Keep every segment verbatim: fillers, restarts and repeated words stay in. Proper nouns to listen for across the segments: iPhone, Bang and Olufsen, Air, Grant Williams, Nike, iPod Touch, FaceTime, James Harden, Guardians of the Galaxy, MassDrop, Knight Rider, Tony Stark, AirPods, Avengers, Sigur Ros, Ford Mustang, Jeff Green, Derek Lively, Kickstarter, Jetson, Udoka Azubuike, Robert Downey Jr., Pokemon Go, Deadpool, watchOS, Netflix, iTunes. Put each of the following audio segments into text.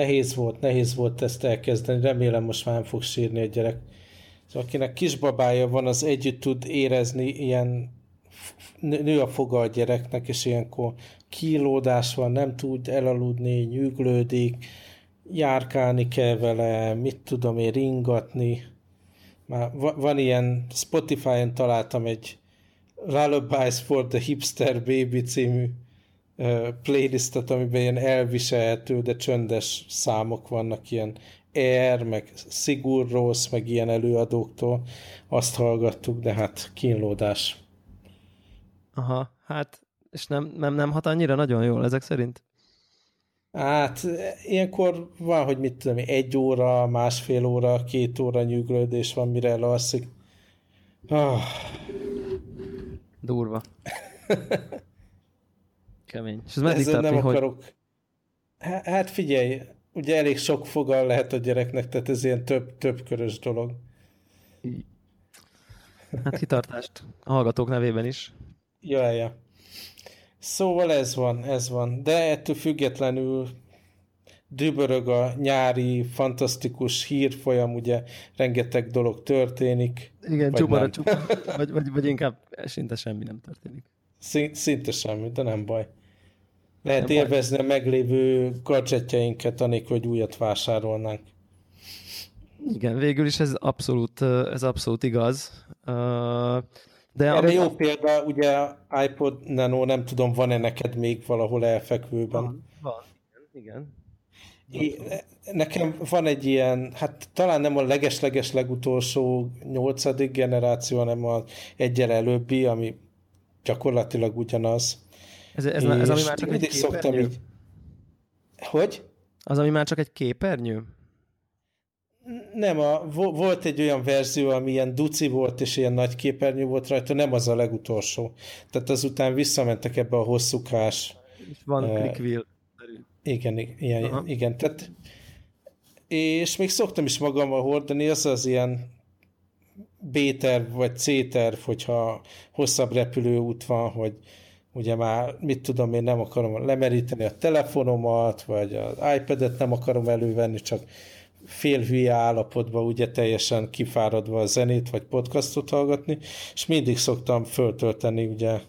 nehéz volt, nehéz volt ezt elkezdeni, remélem most már nem fog sírni a gyerek. Akinek kisbabája van, az együtt tud érezni, ilyen nő a foga a gyereknek, és ilyenkor kínlódás van, nem tud elaludni, nyüglődik, járkálni kell vele, mit tudom én, ringatni. Már van ilyen, Spotify-en találtam egy Lullabies for the Hipster Baby című playlistet, amiben ilyen elviselhető, de csöndes számok vannak, ilyen Air, meg Sigur Ros, meg ilyen előadóktól. Azt hallgattuk, de hát kínlódás. Aha, hát, és nem, nem, nem hat annyira nagyon jól ezek szerint? Hát, ilyenkor van, hogy mit tudom, egy óra, másfél óra, két óra nyűglődés van, mire elalszik. Ah. Durva. Kemény. És ez meddig tartni, nem hogy... akarok. Hát figyelj, ugye elég sok fogal lehet a gyereknek, tehát ez ilyen több, több körös dolog. Hát kitartást a hallgatók nevében is. Jaj, ja. Szóval ez van, ez van. De ettől függetlenül dübörög a nyári, fantasztikus hírfolyam, ugye rengeteg dolog történik. Igen, csupara csupara, vagy, vagy, vagy inkább szinte semmi nem történik. Szinte semmi, de nem baj. Lehet nem élvezni baj. A meglévő gadgetjeinket, anélkül, hogy újat vásárolnánk. Igen, végül is ez abszolút, ez abszolút igaz. De erre jó a... példa, ugye iPod Nano, nem tudom, van-e neked még valahol elfekvőben? Van, van. Igen. igen. É, nekem van egy ilyen, hát talán nem a leges-leges legutolsó nyolcadik generáció, hanem az egyel előbbi, ami gyakorlatilag ugyanaz. Ez, ez, ez ami már csak egy képernyő? Így... Hogy? Az, ami már csak egy képernyő? Nem, a, volt egy olyan verzió, ami ilyen duci volt, és ilyen nagy képernyő volt rajta, nem az a legutolsó. Tehát azután visszamentek ebbe a hosszúkás... És van uh, click wheel. Igen, igen, igen. Tehát, és még szoktam is magammal hordani, az az ilyen B-terv vagy C-terv, hogyha hosszabb repülőút van, hogy ugye már, mit tudom, én nem akarom lemeríteni a telefonomat, vagy az iPad-et nem akarom elővenni, csak félhülye állapotban, ugye teljesen kifáradva a zenét, vagy podcastot hallgatni, és mindig szoktam föltölteni, ugye,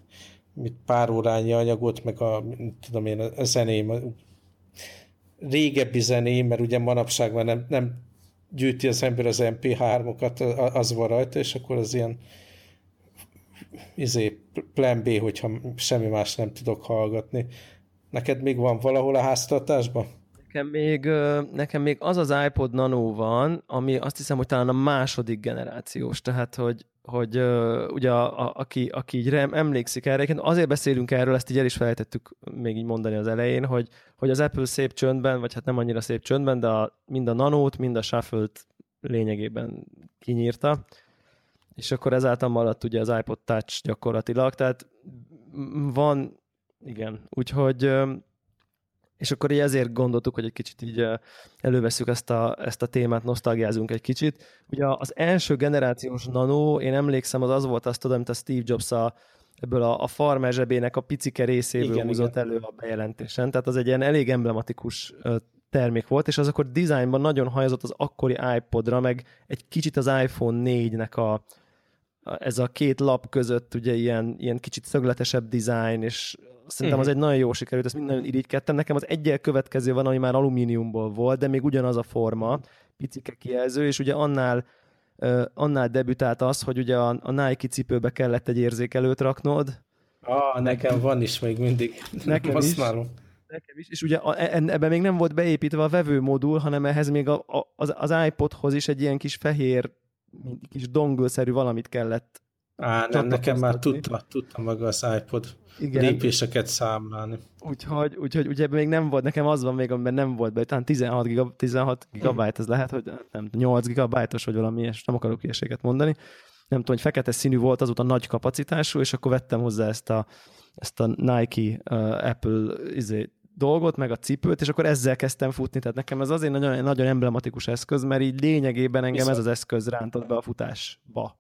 mit pár órányi anyagot, meg a, tudom én, a zeném, a régebbi zeném, mert ugye manapság már nem, nem gyűjti az ember az em pé három-okat, az van rajta, és akkor az ilyen izé, plan B, hogyha semmi más nem tudok hallgatni. Neked még van valahol a háztartásban? Nekem még, nekem még az az iPod Nano van, ami azt hiszem, hogy talán a második generációs, tehát hogy, hogy ugye a, a, aki, aki így emlékszik erre, azért beszélünk erről, ezt így el is felejtettük még így mondani az elején, hogy, hogy az Apple szép csöndben, vagy hát nem annyira szép csöndben, de a, mind a Nanót, mind a Shuffle-t lényegében kinyírta, és akkor ezáltal maradt ugye az iPod Touch gyakorlatilag, tehát van, igen, úgyhogy... És akkor így ezért gondoltuk, hogy egy kicsit így elővesszük ezt a, ezt a témát, nosztalgiázunk egy kicsit. Ugye az első generációs Nano, én emlékszem, az az volt, azt tudom, amit a Steve Jobs a, ebből a, a farmer zsebének a picike részéből igen, húzott igen. elő a bejelentésen. Tehát az egy ilyen elég emblematikus termék volt, és az akkor dizájnban nagyon hajazott az akkori iPodra, meg egy kicsit az iPhone négynek a ez a két lap között ugye ilyen, ilyen kicsit szögletesebb dizájn, és szerintem az egy nagyon jó sikerült, ezt mind nagyon irigykedtem. Nekem az egyel következő van, ami már alumíniumból volt, de még ugyanaz a forma, picike kijelző, és ugye annál, uh, annál debütált az, hogy ugye a, a Nike cipőbe kellett egy érzékelőt raknod. Ah, nekem van is még mindig. Nekem is. Nekem is, és ugye ebben még nem volt beépítve a vevőmodul, hanem ehhez még a, a, az, az iPodhoz is egy ilyen kis fehér, kis dongölszerű valamit kellett. Á, nem, nekem már tudta, tudta maga az iPod igen. lépéseket számlálni. Úgyhogy, úgyhogy ugye még nem volt, nekem az van még, amiben nem volt be, talán tizenhat gigabájt, ez lehet, hogy nem, nyolc gigabájtos, vagy valami ilyes, nem akarok ilyeséget mondani. Nem tudom, hogy fekete színű volt, azóta nagy kapacitású, és akkor vettem hozzá ezt a, ezt a Nike uh, Apple izé, dolgot, meg a cipőt, és akkor ezzel kezdtem futni, tehát nekem ez azért nagyon, nagyon emblematikus eszköz, mert így lényegében engem viszont ez az eszköz rántott be a futásba.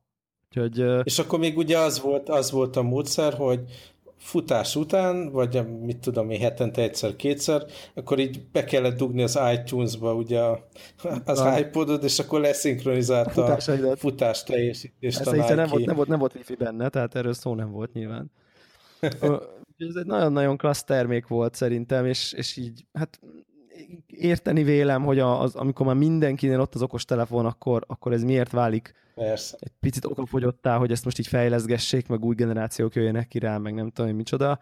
Úgyhogy, és akkor még ugye az volt, az volt a módszer, hogy futás után, vagy mit tudom én, hetente egyszer-kétszer, akkor így be kellett dugni az iTunes-ba ugye az Na. iPodod, és akkor leszinkronizálta a, a futás teljesítést a Nike. Nem volt, nem, volt, nem volt wifi benne, tehát erről szó nem volt nyilván. Ez egy nagyon-nagyon klassz termék volt szerintem, és, és így, hát érteni vélem, hogy az, amikor már mindenkinél ott az okostelefon, akkor, akkor ez miért válik Persze. egy picit okafogyottá, hogy ezt most így fejleszgessék, meg új generációk jöjjenek ki rá, meg nem tudom, micsoda.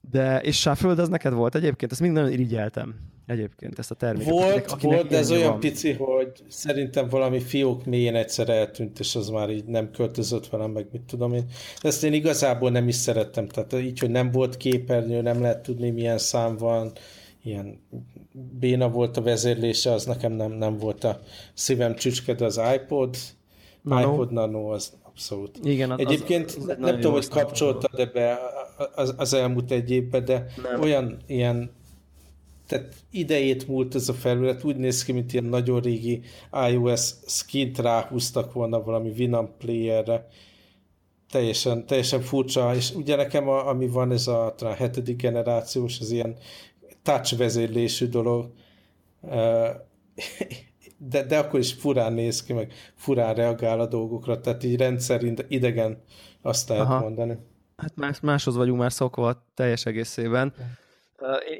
De, és Shuffle, de az neked volt egyébként? Ezt mindig nagyon irigyeltem egyébként, ezt a terméket. Volt, akinek volt, de ez olyan van. Pici, hogy szerintem valami fiók mélyén egyszer eltűnt, és az már így nem költözött velem, meg mit tudom én. De ezt én igazából nem is szerettem, tehát így, hogy nem volt képernyő, nem lehet tudni, milyen szám van, ilyen béna volt a vezérlése, az nekem nem, nem volt a szívem csücske, de az iPod, Nano. iPod Nano az abszolút. Igen, az, egyébként az, az nem, nem tudom, hogy kapcsoltad be az, az elmúlt egy évben, de nem. olyan ilyen, tehát idejét múlt ez a felület, úgy néz ki, mint ilyen nagyon régi iOS skint ráhúztak volna valami Winamp playerre. Teljesen, teljesen furcsa, és ugye nekem a, ami van, ez a, a hetedik generációs, az ilyen touch vezérlésű dolog, de, de akkor is furán néz ki, meg furán reagál a dolgokra, tehát így rendszerint idegen azt lehet Aha. mondani. Hát más, máshoz vagyunk már szokva teljes egészében.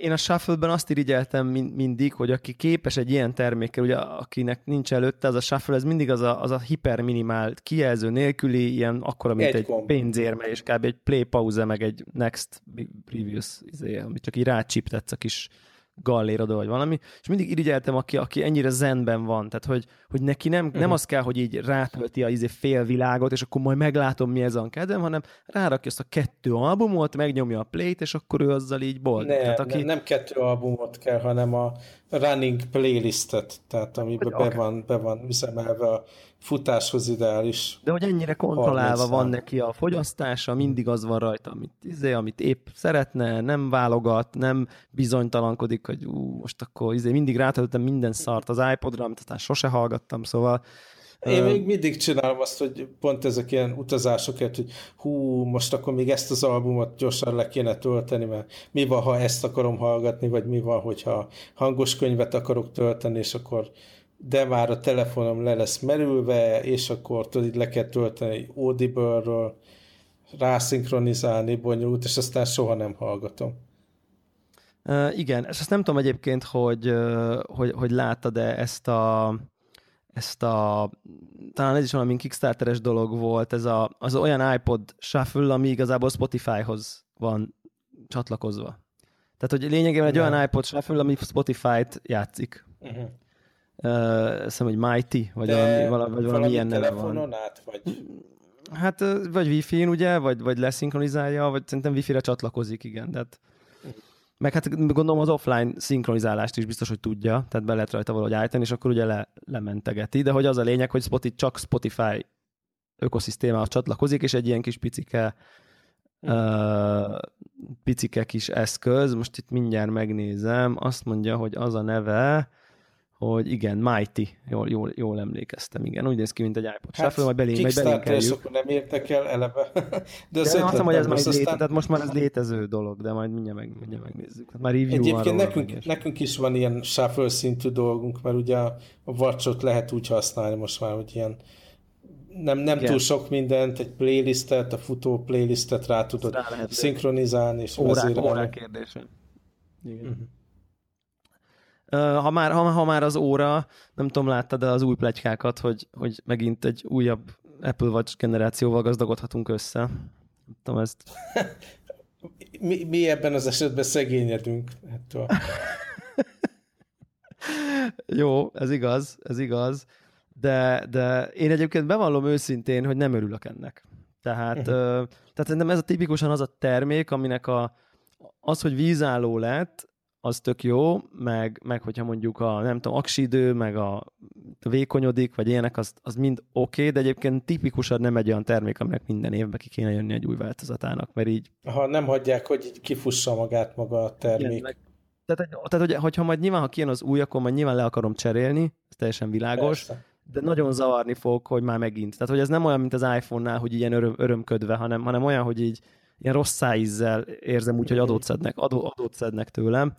Én a Shuffle-ben azt irigyeltem mindig, hogy aki képes egy ilyen termékkel, ugye akinek nincs előtte, az a Shuffle, ez mindig az a, az a hiperminimál kijelző nélküli, ilyen akkora, mint egy, egy pénzérme, és kb. Egy play pause, meg egy next previous, amit csak így rácsiptetsz a kis gallérodó, vagy valami, és mindig irigyeltem, aki, aki ennyire zenben van, tehát hogy, hogy neki nem, nem az kell, hogy így rátölti a izé félvilágot, és akkor majd meglátom, mi ez a kedvem, hanem rárakja azt a kettő albumot, megnyomja a play-t, és akkor ő azzal így boldog. Ne, aki... nem, nem kettő albumot kell, hanem a running playlistet, tehát amiben be, okay. van, be van üzemelve a futáshoz ideális. De hogy ennyire kontrollálva van neki a fogyasztása, mindig az van rajta, amit, izé, amit épp szeretne, nem válogat, nem bizonytalankodik, hogy ú, most akkor izé, mindig rátöltöttem minden szart az iPodra, amit aztán sose hallgattam, szóval... Én uh, még mindig csinálom azt, hogy pont ezek ilyen utazásokért, hogy hú, most akkor még ezt az albumot gyorsan le kéne tölteni, mert mi van, ha ezt akarom hallgatni, vagy mi van, hogyha hangos könyvet akarok tölteni, és akkor de már a telefonom le lesz merülve, és akkor tudod, le kell tölteni Audible-ről, rászinkronizálni, bonyolult, és aztán soha nem hallgatom. Uh, igen, és azt nem tudom egyébként, hogy, uh, hogy, hogy láttad-e ezt a ezt a, talán ez is valami kickstarteres dolog volt, ez a, az olyan iPod Shuffle, ami igazából Spotifyhoz van csatlakozva. Tehát, hogy lényegében egy nem. olyan iPod Shuffle, ami Spotify-t játszik. Uh-huh. Uh, hiszem, hogy Mighty, vagy De valami, valami, valami ilyen neve van. Telefonon át, vagy... Hát, vagy Wi-Fi-n, ugye, vagy, vagy leszinkronizálja, vagy szerintem Wi-Fi-re csatlakozik, igen. Tehát... Meg hát gondolom az offline szinkronizálást is biztos, hogy tudja, tehát be lehet rajta valahogy állítani, és akkor ugye le, lementegeti, de hogy az a lényeg, hogy Spotify, csak Spotify ökoszisztémához csatlakozik, és egy ilyen kis picike, mm. uh, picike kis eszköz, most itt mindjárt megnézem, azt mondja, hogy az a neve, hogy igen, Mighty, jól, jól, jól emlékeztem, igen, úgy néz ki, mint egy iPod hát, Shuffle, majd belinkeljük. Kickstarter sokkal nem értek el eleve. De azt hiszem, hogy ez már létező, tehát most már ez létező dolog, de majd mindjárt, meg, mindjárt megnézzük. Hát már review egyébként nekünk, nekünk is van ilyen Shuffle szintű dolgunk, mert ugye a Watch-ot lehet úgy használni most már, hogy ilyen nem, nem túl sok mindent, egy playlistet, a futó playlistet rá tudod rá szinkronizálni, és vezérelni. Órá kérdésen. Igen. Uh-huh. Ha már, ha, ha már az óra, nem tudom, láttad az új pletykákat, hogy, hogy megint egy újabb Apple Watch generációval gazdagodhatunk össze. Nem tudom, ezt... mi, mi ebben az esetben szegényedünk. Ettől. Jó, ez igaz, ez igaz. De, de én egyébként bevallom őszintén, hogy nem örülök ennek. Tehát, uh-huh. euh, tehát szerintem ez a tipikusan az a termék, aminek a, az, hogy vízálló lett, az tök jó, meg, meg hogyha mondjuk a, nem tudom, aksidő, meg a, a vékonyodik, vagy ilyenek, az, az mind oké, okay, de egyébként tipikusan nem egy olyan termék, aminek minden évben ki kéne jönni egy új változatának, mert így... Ha nem hagyják, hogy így kifussa magát maga a termék. Igen, meg, tehát, tehát hogy, hogyha majd nyilván, ha kijön az új, akkor majd nyilván le akarom cserélni, ez teljesen világos, Persze. de nagyon zavarni fog, hogy már megint. Tehát, hogy ez nem olyan, mint az iPhone-nál, hogy ilyen öröm, örömködve, hanem, hanem olyan, hogy így ilyen rossz szájízzel érzem úgy, hogy adót szednek, adó, adót szednek tőlem.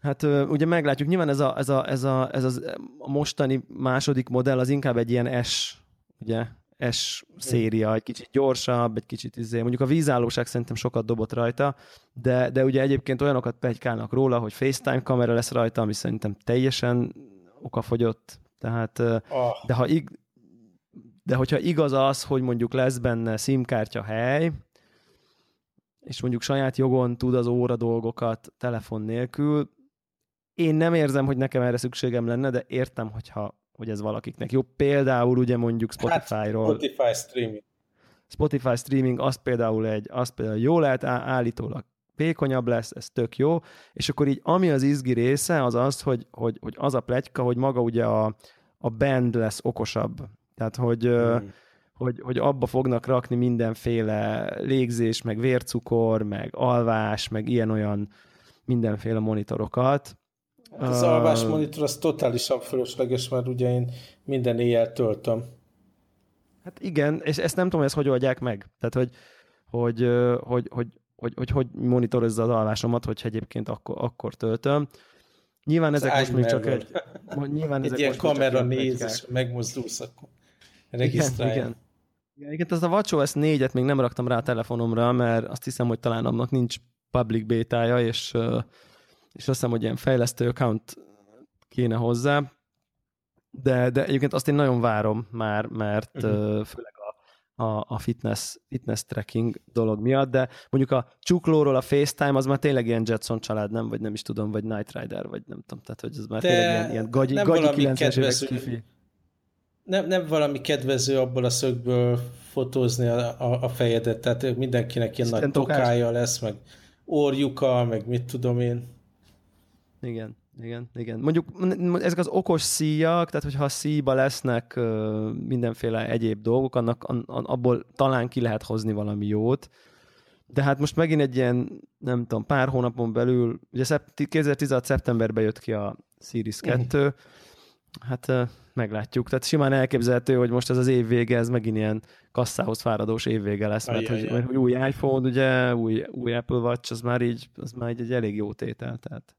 Hát ugye meglátjuk, nyilván ez a, ez, a, ez, a, ez a mostani második modell az inkább egy ilyen S, ugye, S széria, egy kicsit gyorsabb, egy kicsit izé, mondjuk a vízállóság szerintem sokat dobott rajta, de, de ugye egyébként olyanokat pegykálnak róla, hogy FaceTime kamera lesz rajta, ami szerintem teljesen okafogyott, tehát oh. de, ha ig, de hogyha igaz az, hogy mondjuk lesz benne szimkártya hely, és mondjuk saját jogon tud az óra dolgokat telefon nélkül, én nem érzem, hogy nekem erre szükségem lenne, de értem, hogyha, hogy ez valakiknek jó. Például ugye mondjuk Spotify-ról. Hát, Spotify streaming. Spotify streaming, az például egy, az például jó lehet, állítólag vékonyabb lesz, ez tök jó. És akkor így ami az izgi része, az az, hogy, hogy, hogy az a pletyka, hogy maga ugye a, a band lesz okosabb. Tehát, hogy... Hmm. Hogy, hogy abba fognak rakni mindenféle légzés, meg vércukor, meg alvás, meg ilyen-olyan mindenféle monitorokat. Az uh, alvás monitor az totálisan fölösleges, mert ugye én minden éjjel töltöm. Hát igen, és ezt nem tudom, ezt hogy oldják meg. Tehát, hogy hogy, hogy, hogy, hogy, hogy, hogy monitorozza az alvásomat, hogyha egyébként akkor, akkor töltöm. Nyilván az ezek most még csak egy... Nyilván egy ilyen kamera néz, és megmozdulsz akkor. Regisztrálja. Igen, igen. Igen, azt a WatchOS négyet még nem raktam rá a telefonomra, mert azt hiszem, hogy talán annak nincs public bétája, és, és azt hiszem, hogy ilyen fejlesztő account kéne hozzá. De, de egyébként azt én nagyon várom már, mert uh-huh. főleg a, a, a fitness, fitness tracking dolog miatt, de mondjuk a csuklóról a FaceTime az már tényleg ilyen Jetson család, nem? Vagy nem is tudom, vagy Knight Rider, vagy nem tudom. Tehát, hogy ez már de tényleg ilyen, ilyen gagyi, gagyi kilencvenes évek kifi. Nem, nem valami kedvező abból a szögből fotózni a, a, a fejedet, tehát mindenkinek ilyen nagy tokája lesz, meg orjuka, meg mit tudom én. Igen, igen, igen. Mondjuk ezek az okos szíjak, tehát hogyha a szíjba lesznek mindenféle egyéb dolgok, annak, abból talán ki lehet hozni valami jót. De hát most megint egy ilyen, nem tudom, pár hónapon belül, ugye kétezer-tizenhat. szeptemberben jött ki a Series kettő, hát meglátjuk. Tehát simán elképzelhető, hogy most ez az évvége, ez megint ilyen kasszához fáradós évvége lesz, mert ajaj, hogy, ajaj. Hogy új iPhone, ugye, új, új Apple Watch, az már így, az már így egy elég jó tétel. Tehát.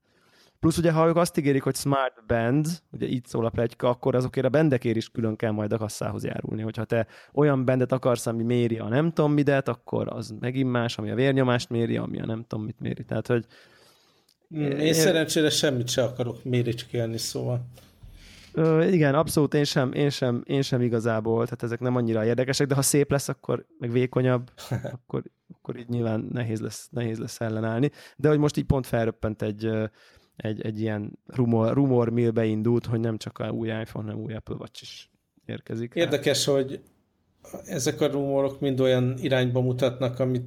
Plusz ugye, ha ők azt ígérik, hogy smart band, ugye így szól a pletyka, akkor azokért a bandekért is külön kell majd a kasszához járulni. Hogyha te olyan bandet akarsz, ami méri a nem tudom midet, akkor az megint más, ami a vérnyomást méri, ami a nem tudom mit méri. Tehát, hogy... Én, én szerencsére semmit se akarok méricskélni, szóval... Ö, igen, abszolút én sem, én sem, én sem igazából, tehát ezek nem annyira érdekesek, de ha szép lesz, akkor meg vékonyabb, akkor, akkor így nyilván nehéz lesz, nehéz lesz ellenállni. De hogy most így pont felröppent egy, egy, egy ilyen rumor, rumor mill beindult, hogy nem csak a új iPhone, hanem új Apple Watch is érkezik. Érdekes, hát. Hogy ezek a rumorok mind olyan irányba mutatnak, amit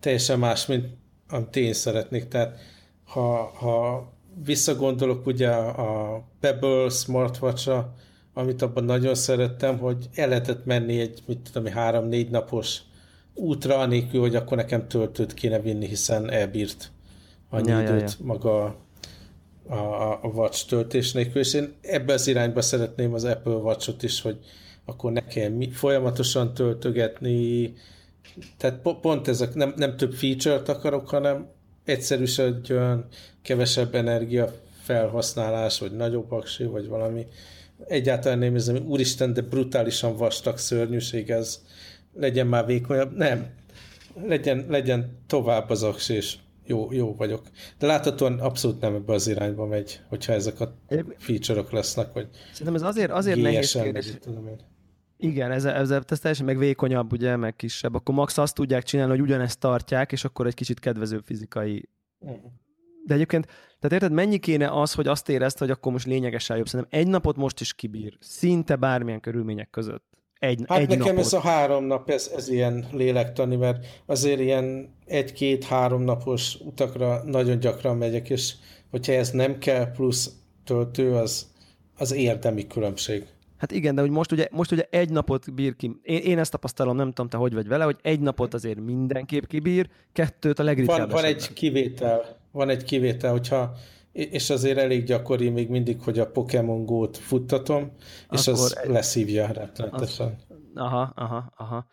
teljesen más, mint amit én szeretnék. Tehát ha, ha visszagondolok ugye a Pebble smartwatch-ra, amit abban nagyon szerettem, hogy el lehetett menni egy, mit tudom, három-négy napos útra, anélkül, hogy akkor nekem töltőt kéne vinni, hiszen elbírt annyi ja, időt ja, ja. maga a, a, a watch töltés nélkül, és én ebbe az irányba szeretném az Apple Watch-ot is, hogy akkor ne kell folyamatosan töltögetni, tehát pont ezek, nem, nem több feature-t akarok, hanem egyszerűsödjön, kevesebb energia felhasználás, vagy nagyobb aksi, vagy valami. Egyáltalán nem érzem, hogy úristen, de brutálisan vastag szörnyűség ez. Legyen már vékonyabb. Nem. Legyen, legyen tovább az aksi, és jó, jó vagyok. De láthatóan abszolút nem ebbe az irányba megy, hogyha ezek a feature-ok lesznek, hogy szerintem ez azért, azért nehéz kérdés. Igen, ez, ez, ez teljesen meg vékonyabb, ugye, meg kisebb. Akkor max azt tudják csinálni, hogy ugyanezt tartják, és akkor egy kicsit kedvezőbb fizikai. De egyébként, tehát érted, mennyi kéne az, hogy azt érezd, hogy akkor most lényegesen jobb. Szerintem egy napot most is kibír. Szinte bármilyen körülmények között. Egy, hát egy nekem napot. Ez a három nap, ez, ez ilyen lélektani, mert azért ilyen egy-két-három napos utakra nagyon gyakran megyek, és hogyha ez nem kell plusz töltő, az, az érdemi különbség. Hát igen, de hogy most ugye, most ugye egy napot bír ki. Én, én ezt tapasztalom, nem tudom, te hogy vagy vele, hogy egy napot azért mindenképp kibír, kettőt a legritkább. Van, van egy kivétel, van egy kivétel, hogyha, és azért elég gyakori még mindig, hogy a Pokemon Go-t futtatom, és akkor az egy... leszívja rendszeresen. Aha, aha, aha.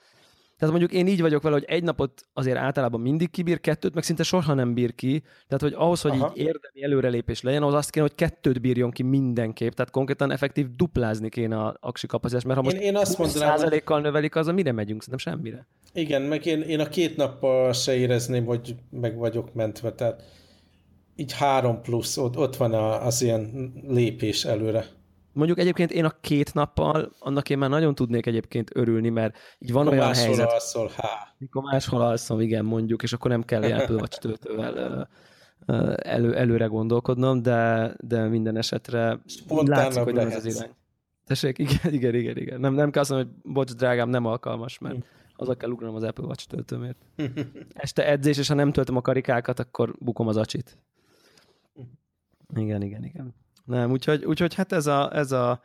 Tehát mondjuk én így vagyok vele, hogy egy napot azért általában mindig kibír, kettőt meg szinte soha nem bír ki. Tehát, hogy ahhoz, hogy Aha. így érdemi előrelépés legyen, az azt kéne, hogy kettőt bírjon ki mindenképp. Tehát konkrétan effektív duplázni kéne a aksi kapacitást, mert ha most én, én azt százalékkal növelik, az a mire megyünk, szerintem semmire. Igen, meg én, én a két nappal se érezném, hogy meg vagyok mentve. Tehát így három plusz, ott, ott van az ilyen lépés előre. Mondjuk egyébként én a két nappal, annak én már nagyon tudnék egyébként örülni, mert így van olyan máshol helyzet, alszol, mikor máshol alszom, igen, mondjuk, és akkor nem kell Apple Watch töltővel elő, előre gondolkodnom, de, de minden esetre spontán látszik, hogy nem ez az irány. Tessék, igen, igen, igen, igen. Nem, nem kell azt mondani, hogy bocs, drágám, nem alkalmas, mert azzal kell ugranom az Apple Watch töltőmért. Este edzés, és ha nem töltöm a karikákat, akkor bukom az acsit. Igen, igen, igen. Nem, úgyhogy, úgyhogy hát ez, a, ez, a,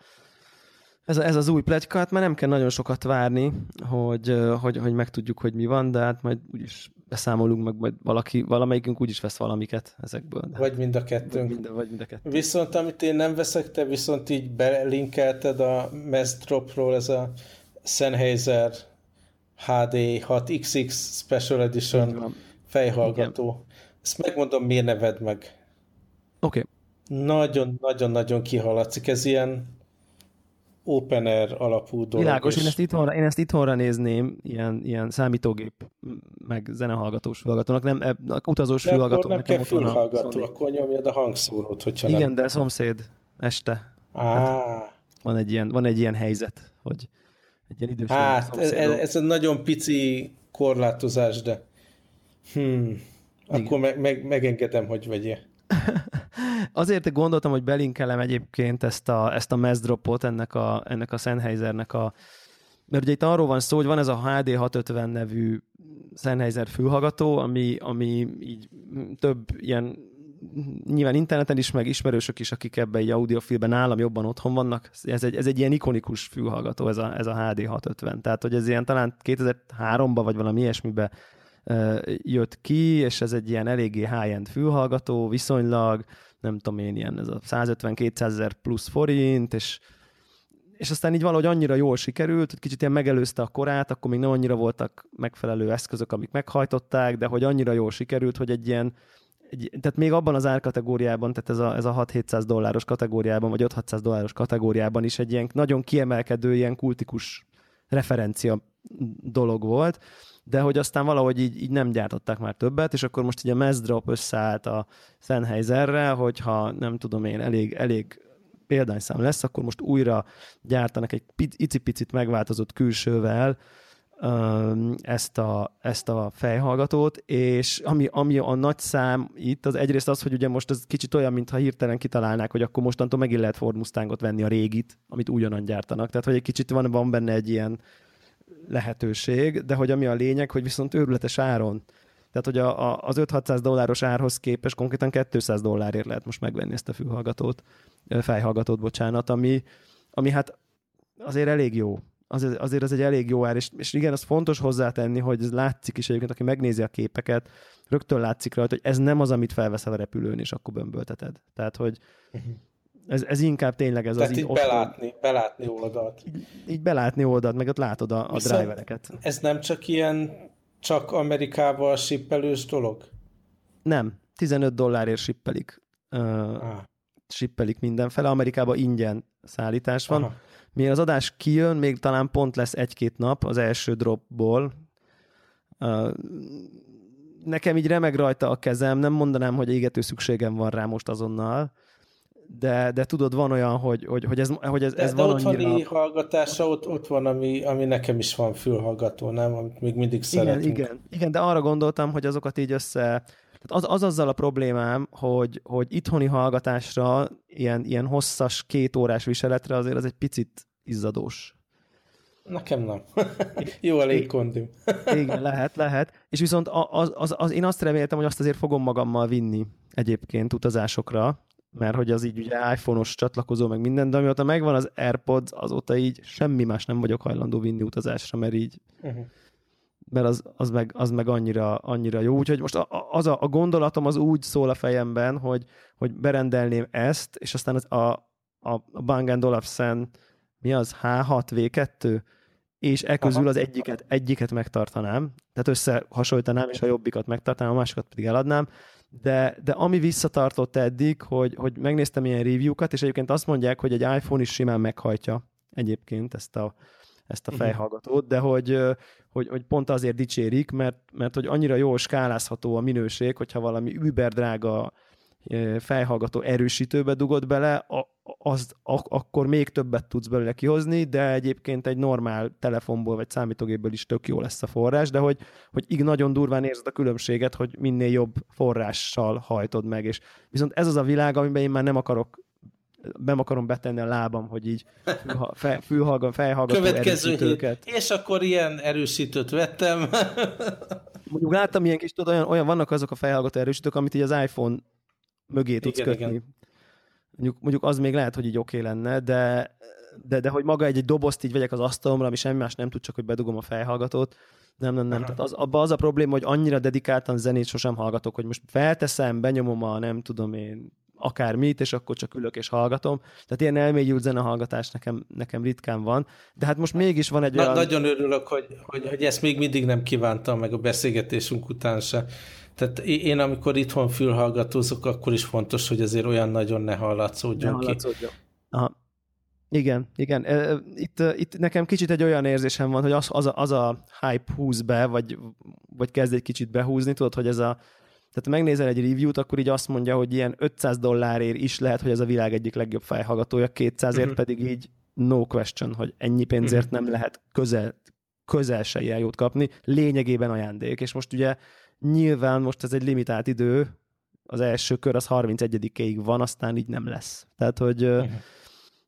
ez, a, ez az új pletyka, hát már nem kell nagyon sokat várni, hogy, hogy, hogy megtudjuk, hogy mi van, de hát majd úgyis beszámolunk, meg majd valaki, valamelyikünk úgyis vesz valamiket ezekből. Vagy mind a kettőnk. Vagy mind a, vagy mind a kettőnk. Viszont amit én nem veszek, te viszont így belinkelted a MassDropról, ez a Sennheiser há dé hat iksz iksz Special Edition fejhallgató. Igen. Ezt megmondom, miért ne vedd meg. Oké. Okay. Nagyon-nagyon-nagyon kihaladszik. Ez ilyen open air alapú dolog. Világos, én ezt itthonra, én ezt itthonra nézném, ilyen, ilyen számítógép, meg zenehallgatós fülhallgatónak, nem utazós fülhallgatónak. De akkor nem kell fülhallgató, akkor nyomjad a hangszórót, hogyha igen, nem. Igen, de szomszéd este. Hát van, egy ilyen, van egy ilyen helyzet, hogy egy ilyen idős. Hát, ez, ez egy nagyon pici korlátozás, de hmm, akkor meg, meg, megengedem, hogy vegyél. Azért gondoltam, hogy belinkelem egyébként ezt a, ezt a MassDropot, ennek a, ennek a Sennheisernek a... Mert ugye itt arról van szó, hogy van ez a há dé hatszázötven nevű Sennheiser fülhallgató, ami, ami így több ilyen, nyilván interneten is, meg ismerősök is, akik ebben egy audiofilben nálam jobban otthon vannak. Ez egy, ez egy ilyen ikonikus fülhallgató, ez a, ez a há dé hatszázötven. Tehát, hogy ez ilyen talán kétezer-háromban, vagy valami ilyesmiben jött ki, és ez egy ilyen eléggé high-end fülhallgató, viszonylag, nem tudom én, ilyen ez a százötven-kétszázezer plusz forint, és, és aztán így valahogy annyira jól sikerült, hogy kicsit ilyen megelőzte a korát, akkor még nem annyira voltak megfelelő eszközök, amik meghajtották, de hogy annyira jól sikerült, hogy egy ilyen, egy, tehát még abban az árkategóriában, tehát ez a, ez a hat-hétszáz dolláros kategóriában, vagy öt-hatszáz dolláros kategóriában is egy ilyen nagyon kiemelkedő, ilyen kultikus referencia dolog volt, de hogy aztán valahogy így, így nem gyártották már többet, és akkor most így a MassDrop összeállt a Sennheiserrel, hogyha nem tudom én, elég, elég példányszám lesz, akkor most újra gyártanak egy icipicit megváltozott külsővel öm, ezt, a, ezt a fejhallgatót, és ami, ami a nagy szám itt, az egyrészt az, hogy ugye most ez kicsit olyan, mintha hirtelen kitalálnák, hogy akkor mostantól megint lehet Ford Mustangot venni, a régit, amit újonnan gyártanak. Tehát, hogy egy kicsit van, van benne egy ilyen lehetőség, de hogy ami a lényeg, hogy viszont őrületes áron. Tehát, hogy a, a, az öt-hatszáz dolláros árhoz képest konkrétan kétszáz dollárért lehet most megvenni ezt a fülhallgatót, fejhallgatót, bocsánat, ami, ami hát azért elég jó. Azért, azért ez egy elég jó ár, és, és igen, az fontos hozzátenni, hogy ez látszik is egyébként, aki megnézi a képeket, rögtön látszik rajta, hogy ez nem az, amit felveszel a repülőn, és akkor bömbölteted. Tehát, hogy Ez, ez inkább tényleg ez. Tehát az így belátni, belátni oldalt. Így, így belátni oldalt, meg ott látod a, a drivereket. Ez nem csak ilyen, csak Amerikával sippelős dolog? Nem. tizenöt dollárért sippelik. Uh, ah. Sippelik mindenfele. Amerikában ingyen szállítás van. Aha. Milyen az adás kijön, még talán pont lesz egy-két nap az első dropból. Uh, nekem így remeg rajta a kezem. Nem mondanám, hogy égető szükségem van rá most azonnal. De, de tudod, van olyan, hogy, hogy, hogy ez, hogy ez, ez van annyira... De otthoni hallgatása, ott, ott van, ami, ami nekem is van fülhallgató, nem? Amit még mindig szeretünk. Igen, igen, igen, de arra gondoltam, hogy azokat így össze... Az, az azzal a problémám, hogy, hogy itthoni hallgatásra, ilyen, ilyen hosszas, két órás viseletre azért az egy picit izzadós. Nekem nem. Jó elég kondim. Igen, lehet, lehet. És viszont az, az, az, én azt reméltem, hogy azt azért fogom magammal vinni egyébként utazásokra, mert hogy az így ugye iPhone-os csatlakozó, meg minden, de amióta megvan az AirPods, azóta így semmi más nem vagyok hajlandó vinni utazásra, mert így uh-huh. mert az, az, meg, az meg annyira, annyira jó. Úgyhogy most a, az a, a gondolatom az úgy szól a fejemben, hogy, hogy berendelném ezt, és aztán az a, a Bang and Olufsen mi az? há hat vé kettő és e közül az egyiket, egyiket megtartanám, tehát összehasonlítanám, és a jobbikat megtartanám, a másikat pedig eladnám, de, de ami visszatartott eddig, hogy, hogy megnéztem ilyen review-kat, és egyébként azt mondják, hogy egy iPhone is simán meghajtja egyébként ezt a, ezt a fejhallgatót, de hogy, hogy, hogy pont azért dicsérik, mert, mert hogy annyira jól skálázható a minőség, hogyha valami überdrága fejhallgató erősítőbe dugod bele, a, az, ak- akkor még többet tudsz belőle kihozni, de egyébként egy normál telefonból vagy számítógépből is tök jó lesz a forrás, de hogy, hogy így nagyon durván érzed a különbséget, hogy minél jobb forrással hajtod meg, és viszont ez az a világ, amiben én már nem akarok nem akarom betenni a lábam, hogy így fülhallgatom, fejhallgatom erősítőket. És akkor ilyen erősítőt vettem. Mondjuk láttam ilyen kis, tudod, olyan, olyan vannak azok a fejhallgató erősítők, amit így az iPhone mögé tudsz igen, kötni. Igen. Mondjuk, mondjuk az még lehet, hogy így oké lenne, de, de, de hogy maga egy, egy dobozt így vegyek az asztalomra, ami semmi más nem tud, csak hogy bedugom a fejhallgatót. Nem, nem, nem. Tehát az, abban az a probléma, hogy annyira dedikáltan zenét sosem hallgatok, hogy most felteszem, benyomom a nem tudom én akármit, és akkor csak ülök és hallgatom. Tehát ilyen elmélyült zenehallgatás nekem, nekem ritkán van. De hát most mégis van egy Na, olyan... Nagyon örülök, hogy, hogy, hogy ezt még mindig nem kívántam meg a beszélgetésünk után se. Tehát én, amikor itthon fülhallgatózok, akkor is fontos, hogy azért olyan nagyon ne hallatszódjon ki. Aha. Igen, igen. Itt, itt nekem kicsit egy olyan érzésem van, hogy az, az, a, az a hype húz be, vagy, vagy kezd egy kicsit behúzni, tudod, hogy ez a tehát ha megnézel egy review-t, akkor így azt mondja, hogy ilyen ötszáz dollárért is lehet, hogy ez a világ egyik legjobb fejhallgatója, kétszázért uh-huh. pedig így no question, hogy ennyi pénzért uh-huh. nem lehet közel, közel se ilyen jót kapni, lényegében ajándék. És most ugye nyilván most ez egy limitált idő, az első kör az harmincegyedikéig van, aztán így nem lesz. Tehát, hogy uh-huh.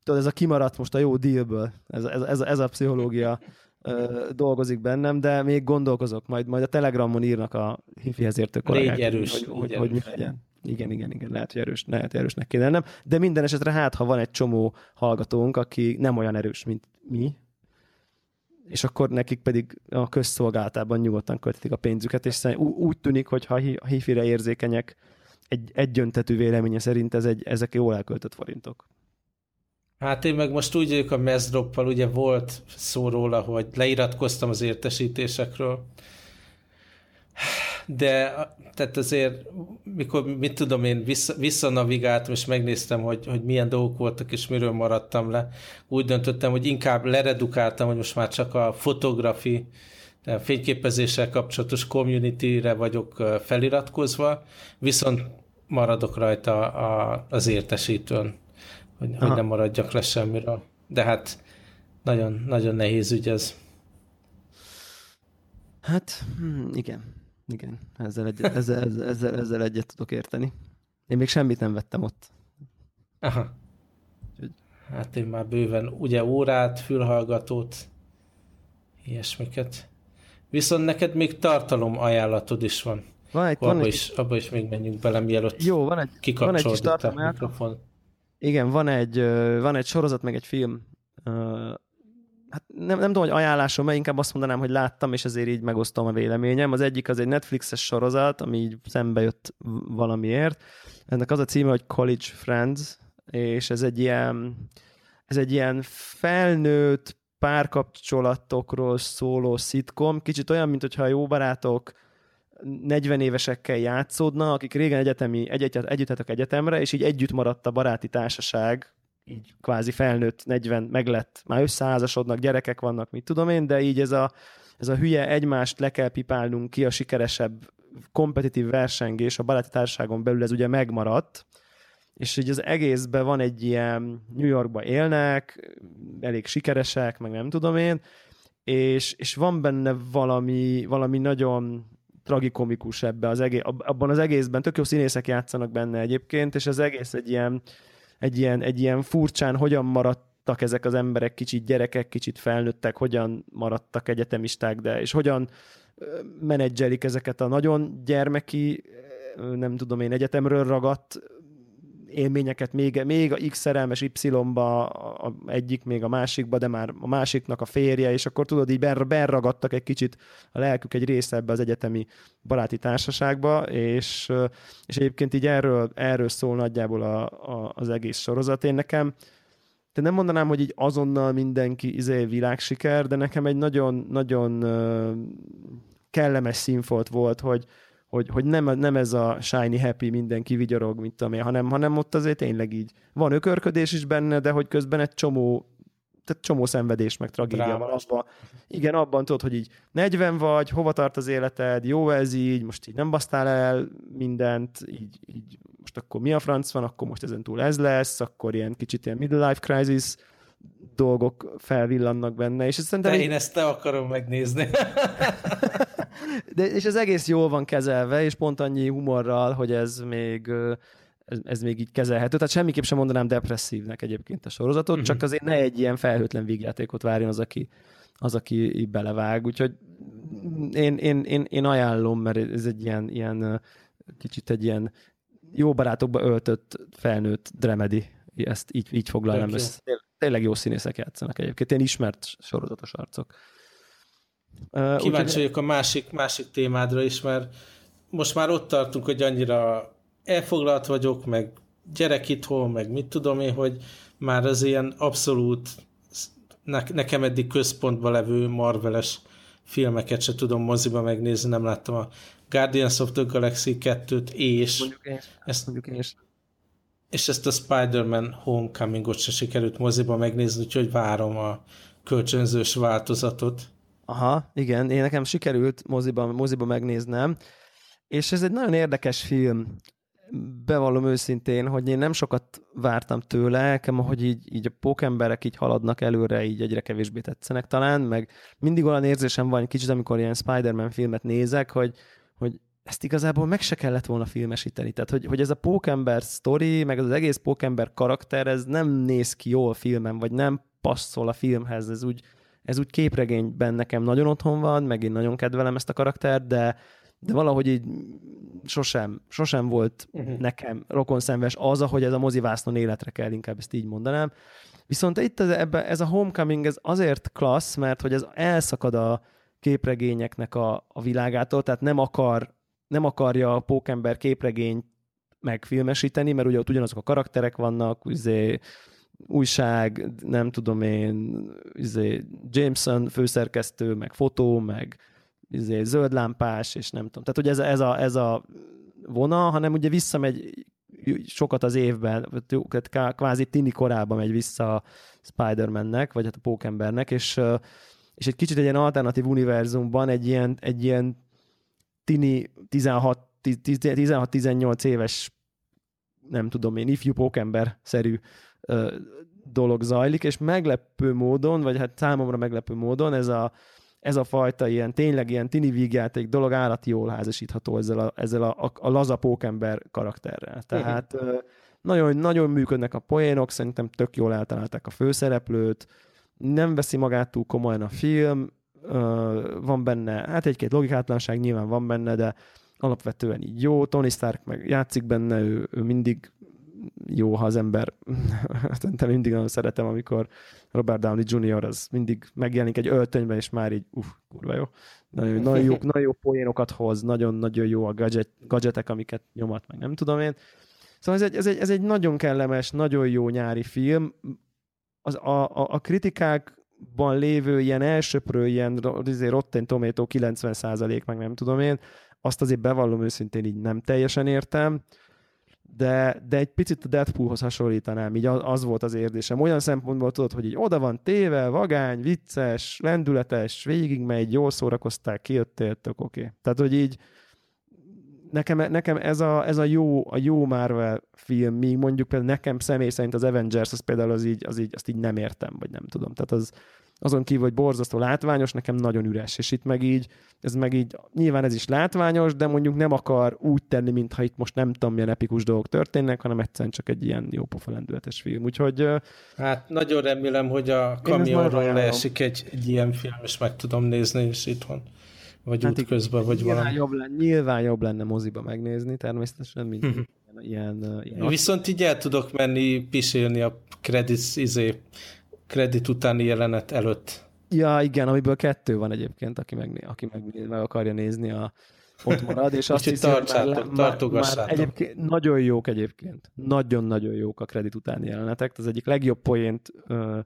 tudod, ez a kimaradt most a jó dealből, ez, ez, ez, ez a pszichológia dolgozik bennem, de még gondolkozok. Majd, majd a Telegramon írnak a hifihez értő kollégák. Légy erős. Hogy, hogy, hogy mi legyen. Igen, igen, igen. Lehet, hogy, erős, lehet, hogy erősnek kéne lennem. De minden esetre hát, ha van egy csomó hallgatónk, aki nem olyan erős, mint mi, és akkor nekik pedig a közszolgálatában nyugodtan költik a pénzüket, és úgy tűnik, hogy ha a hifire érzékenyek egy egyöntetű véleménye szerint ez egy, ezek jól elköltött forintok. Hát én meg most úgy vagyok a MassDrop-val, ugye volt szó róla, hogy leiratkoztam az értesítésekről, de tehát azért, mikor, mit tudom én, vissza, visszanavigáltam, és megnéztem, hogy, hogy milyen dolgok voltak, és miről maradtam le, úgy döntöttem, hogy inkább leredukáltam, hogy most már csak a fotografi, a fényképezéssel kapcsolatos community-re vagyok feliratkozva, viszont maradok rajta a, az értesítőn. Hogy, hogy nem maradjak le semmiről. De hát nagyon, nagyon nehéz ügy ez. Hát, igen. Igen, ezzel egyet, ezzel, ezzel, ezzel egyet tudok érteni. Én még semmit nem vettem ott. Aha. Hát én már bőven, ugye órát, fülhallgatót, ilyesmiket. Viszont neked még tartalom ajánlatod is van. Van egy, van abba, egy... is, abba is még menjünk bele, mielőtt jó, van egy, kikapcsolódott van egy a mikrofon. Igen, van egy, van egy sorozat, meg egy film. Hát nem, nem tudom, hogy ajánlásom, mert inkább azt mondanám, hogy láttam, és ezért így megosztom a véleményem. Az egyik az egy Netflixes sorozat, ami így szembe jött valamiért. Ennek az a címe, hogy College Friends, és ez egy ilyen, ez egy ilyen felnőtt párkapcsolatokról szóló szitkom. Kicsit olyan, mint hogyha a jó barátok negyven évesekkel játszódna, akik régen egyetemi, egy, együtt álltak egyetemre, és így együtt maradt a baráti társaság, így kvázi felnőtt, negyven meglett, már összeházasodnak, gyerekek vannak, mit tudom én, de így ez a, ez a hülye egymást le kell pipálnunk ki a sikeresebb kompetitív versengés a baráti társaságon belül, ez ugye megmaradt, és így az egészben van egy ilyen New Yorkban élnek, elég sikeresek, meg nem tudom én, és, és van benne valami, valami nagyon tragikomikus ebbe az egész, abban az egészben, tök jó színészek játszanak benne egyébként, és az egész egy ilyen, egy ilyen, egy ilyen furcsán, hogyan maradtak ezek az emberek, kicsit gyerekek, kicsit felnőttek, hogyan maradtak egyetemisták, de és hogyan menedzselik ezeket a nagyon gyermeki, nem tudom én, egyetemről ragadt élményeket, még, még a X szerelmes Y-ba, a, a egyik még a másikba, de már a másiknak a férje, és akkor tudod, így berragadtak egy kicsit a lelkük egy része ebbe az egyetemi baráti társaságba, és, és egyébként így erről, erről szól nagyjából a, a, az egész sorozat. Én nekem de nem mondanám, hogy így azonnal mindenki izé világsiker, de nekem egy nagyon-nagyon kellemes színfolt volt, hogy, hogy, hogy nem, nem ez a shiny happy, mindenki vigyorog, mint amilyen, hanem, hanem ott azért tényleg így van ökörködés is benne, de hogy közben egy csomó tehát csomó szenvedés, meg tragédia Dráma. Van abban. Igen, abban tudod, hogy így negyven vagy, hova tart az életed, jó ez így, most így nem basztál el mindent, így, így most akkor mi a franc van, akkor most ezentúl ez lesz, akkor ilyen kicsit ilyen midlife crisis dolgok felvillannak benne. És de én így... ezt te akarom megnézni. De, és ez egész jól van kezelve, és pont annyi humorral, hogy ez még... Ez, ez még így kezelhető. Tehát semmiképp sem mondanám depresszívnek egyébként a sorozatot, uh-huh. csak azért ne egy ilyen felhőtlen vígjátékot várjon az, aki, az, aki belevág. Úgyhogy én, én, én, én ajánlom, mert ez egy ilyen, ilyen kicsit egy ilyen jó barátokba öltött, felnőtt dramedy. Ezt így, így foglalnám össze. Tényleg jó színészek játszanak egyébként. Én ismert sorozatos arcok. Kíváncsi vagyok a másik, másik témádra is, mert most már ott tartunk, hogy annyira elfoglalt vagyok, meg gyerek itthon, meg mit tudom én, hogy már az ilyen abszolút nekem eddig központban levő Marveles filmeket se tudom moziba megnézni, nem láttam a Guardians of the Galaxy kettőt, és mondjuk én, ezt, mondjuk én is. És ezt a Spider-Man Homecomingot se sikerült moziba megnézni, úgyhogy várom a kölcsönzős változatot. Aha, igen, én nekem sikerült moziba, moziba megnéznem, és ez egy nagyon érdekes film. Bevallom őszintén, hogy én nem sokat vártam tőle, nekem, ahogy így, így a pókemberek így haladnak előre, így egyre kevésbé tetszenek talán, meg mindig olyan érzésem van kicsit, amikor ilyen Spider-Man filmet nézek, hogy, hogy ezt igazából meg se kellett volna filmesíteni. Tehát, hogy, hogy ez a pókember sztori, meg az egész pókember karakter, ez nem néz ki jól filmen, vagy nem passzol a filmhez. Ez úgy, ez úgy képregényben nekem nagyon otthon van, meg én nagyon kedvelem ezt a karaktert, de de valahogy így sosem, sosem volt uh-huh. nekem rokonszenves az, ahogy ez a mozivásznon életre kell, inkább ezt így mondanám. Viszont itt ez, ebbe, ez a Homecoming ez azért klassz, mert hogy ez elszakad a képregényeknek a, a világától, tehát nem, akar, nem akarja a pókember képregényt megfilmesíteni, mert ugye ott ugyanazok a karakterek vannak, ugye újság, nem tudom én, ugye Jameson főszerkesztő, meg fotó, meg zöld lámpás, és nem tudom. Tehát ugye ez, ez, a, ez a vonal, hanem ugye visszamegy sokat az évben, tehát kvázi tini korába megy vissza a Spider-Mannek, vagy hát a pókembernek, és, és egy kicsit egy ilyen alternatív univerzumban egy ilyen, egy ilyen tini tizenhat-tizennyolc éves, nem tudom én, ifjú pókember-szerű dolog zajlik, és meglepő módon, vagy hát számomra meglepő módon ez a ez a fajta ilyen, tényleg ilyen tini vígjáték dolog állati jól házasítható ezzel a, ezzel a, a, a laza pókember karakterrel. Tehát nagyon, nagyon működnek a poénok, szerintem tök jól eltalálták a főszereplőt, nem veszi magát túl komolyan a film, van benne, hát egy-két logikátlanság nyilván van benne, de alapvetően így jó, Tony Stark meg játszik benne, ő, ő mindig jó, ha az ember, szerintem mindig nagyon szeretem, amikor Robert Downey junior az mindig megjelenik egy öltönyben, és már így, uff, kurva jó. Nagyon, nagyon jó, nagyon jó poénokat hoz, nagyon-nagyon jó a gadget, gadgetek, amiket nyomat, meg nem tudom én. Szóval ez egy, ez egy, ez egy nagyon kellemes, nagyon jó nyári film. Az, a, a, a kritikákban lévő ilyen elsöprő, ilyen Rotten Tomato kilencven százalék, meg nem tudom én, azt azért bevallom őszintén így nem teljesen értem, De, de egy picit a Deadpoolhoz hasonlítanám, így az, az volt az érzésem. Olyan szempontból tudod, hogy így oda van téve, vagány, vicces, lendületes, végigmegy, jól szórakoztál, kijöttél, tök oké. Okay. Tehát, hogy így nekem, nekem ez, a, ez a jó a jó Marvel film, míg mondjuk például nekem személy szerint az Avengers, az például az így, az így, azt így nem értem, vagy nem tudom. Tehát az azon kívül, hogy borzasztó látványos, nekem nagyon üres, és itt meg így, ez meg így, nyilván ez is látványos, de mondjuk nem akar úgy tenni, mintha itt most nem tudom, milyen epikus dolgok történnek, hanem egyszerűen csak egy ilyen jó pofa lendületes film, úgyhogy... Hát nagyon remélem, hogy a kamionról leesik egy, egy ilyen film, és meg tudom nézni, és itthon, vagy hát útközben, vagy nyilván valami. Jobb lenne, nyilván jobb lenne moziba megnézni, természetesen, mint uh-huh. ilyen, ilyen... Viszont így el tudok menni, pisilni a credits izé, kredit utáni jelenet előtt. Ja, igen, amiből kettő van egyébként, aki meg, aki meg, meg akarja nézni a, ott marad, és azt hiszem, tartsátok, már, már egyébként nagyon jók egyébként. Nagyon-nagyon jók a kredit utáni jelenetek. Az egyik legjobb poént ö,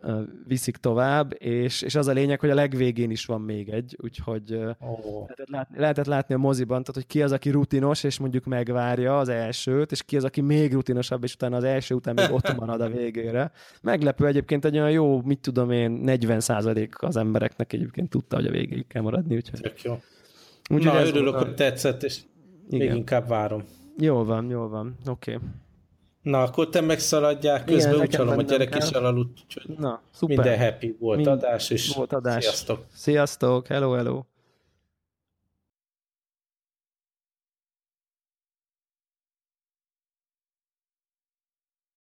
ö, viszik tovább, és, és az a lényeg, hogy a legvégén is van még egy, úgyhogy oh. lehetett, látni, lehetett látni a moziban, tehát, hogy ki az, aki rutinos, és mondjuk megvárja az elsőt, és ki az, aki még rutinosabb, és utána az első után még ott marad a végére. Meglepő egyébként egy olyan jó, mit tudom én, negyven százalék az embereknek egyébként tudta, hogy a végéig kell maradni. Úgyhogy... Tök jó. Úgy, na, örülök, hogy tetszett, és igen, még inkább várom. Jól van, jól van, oké. Okay. Na, akkor te megszaladják, közben igen, úgy hallom, a gyerek is elaludt, úgyhogy na, szuper. Minden happy volt Mind adás, és volt adás. Sziasztok. Sziasztok, hello, hello.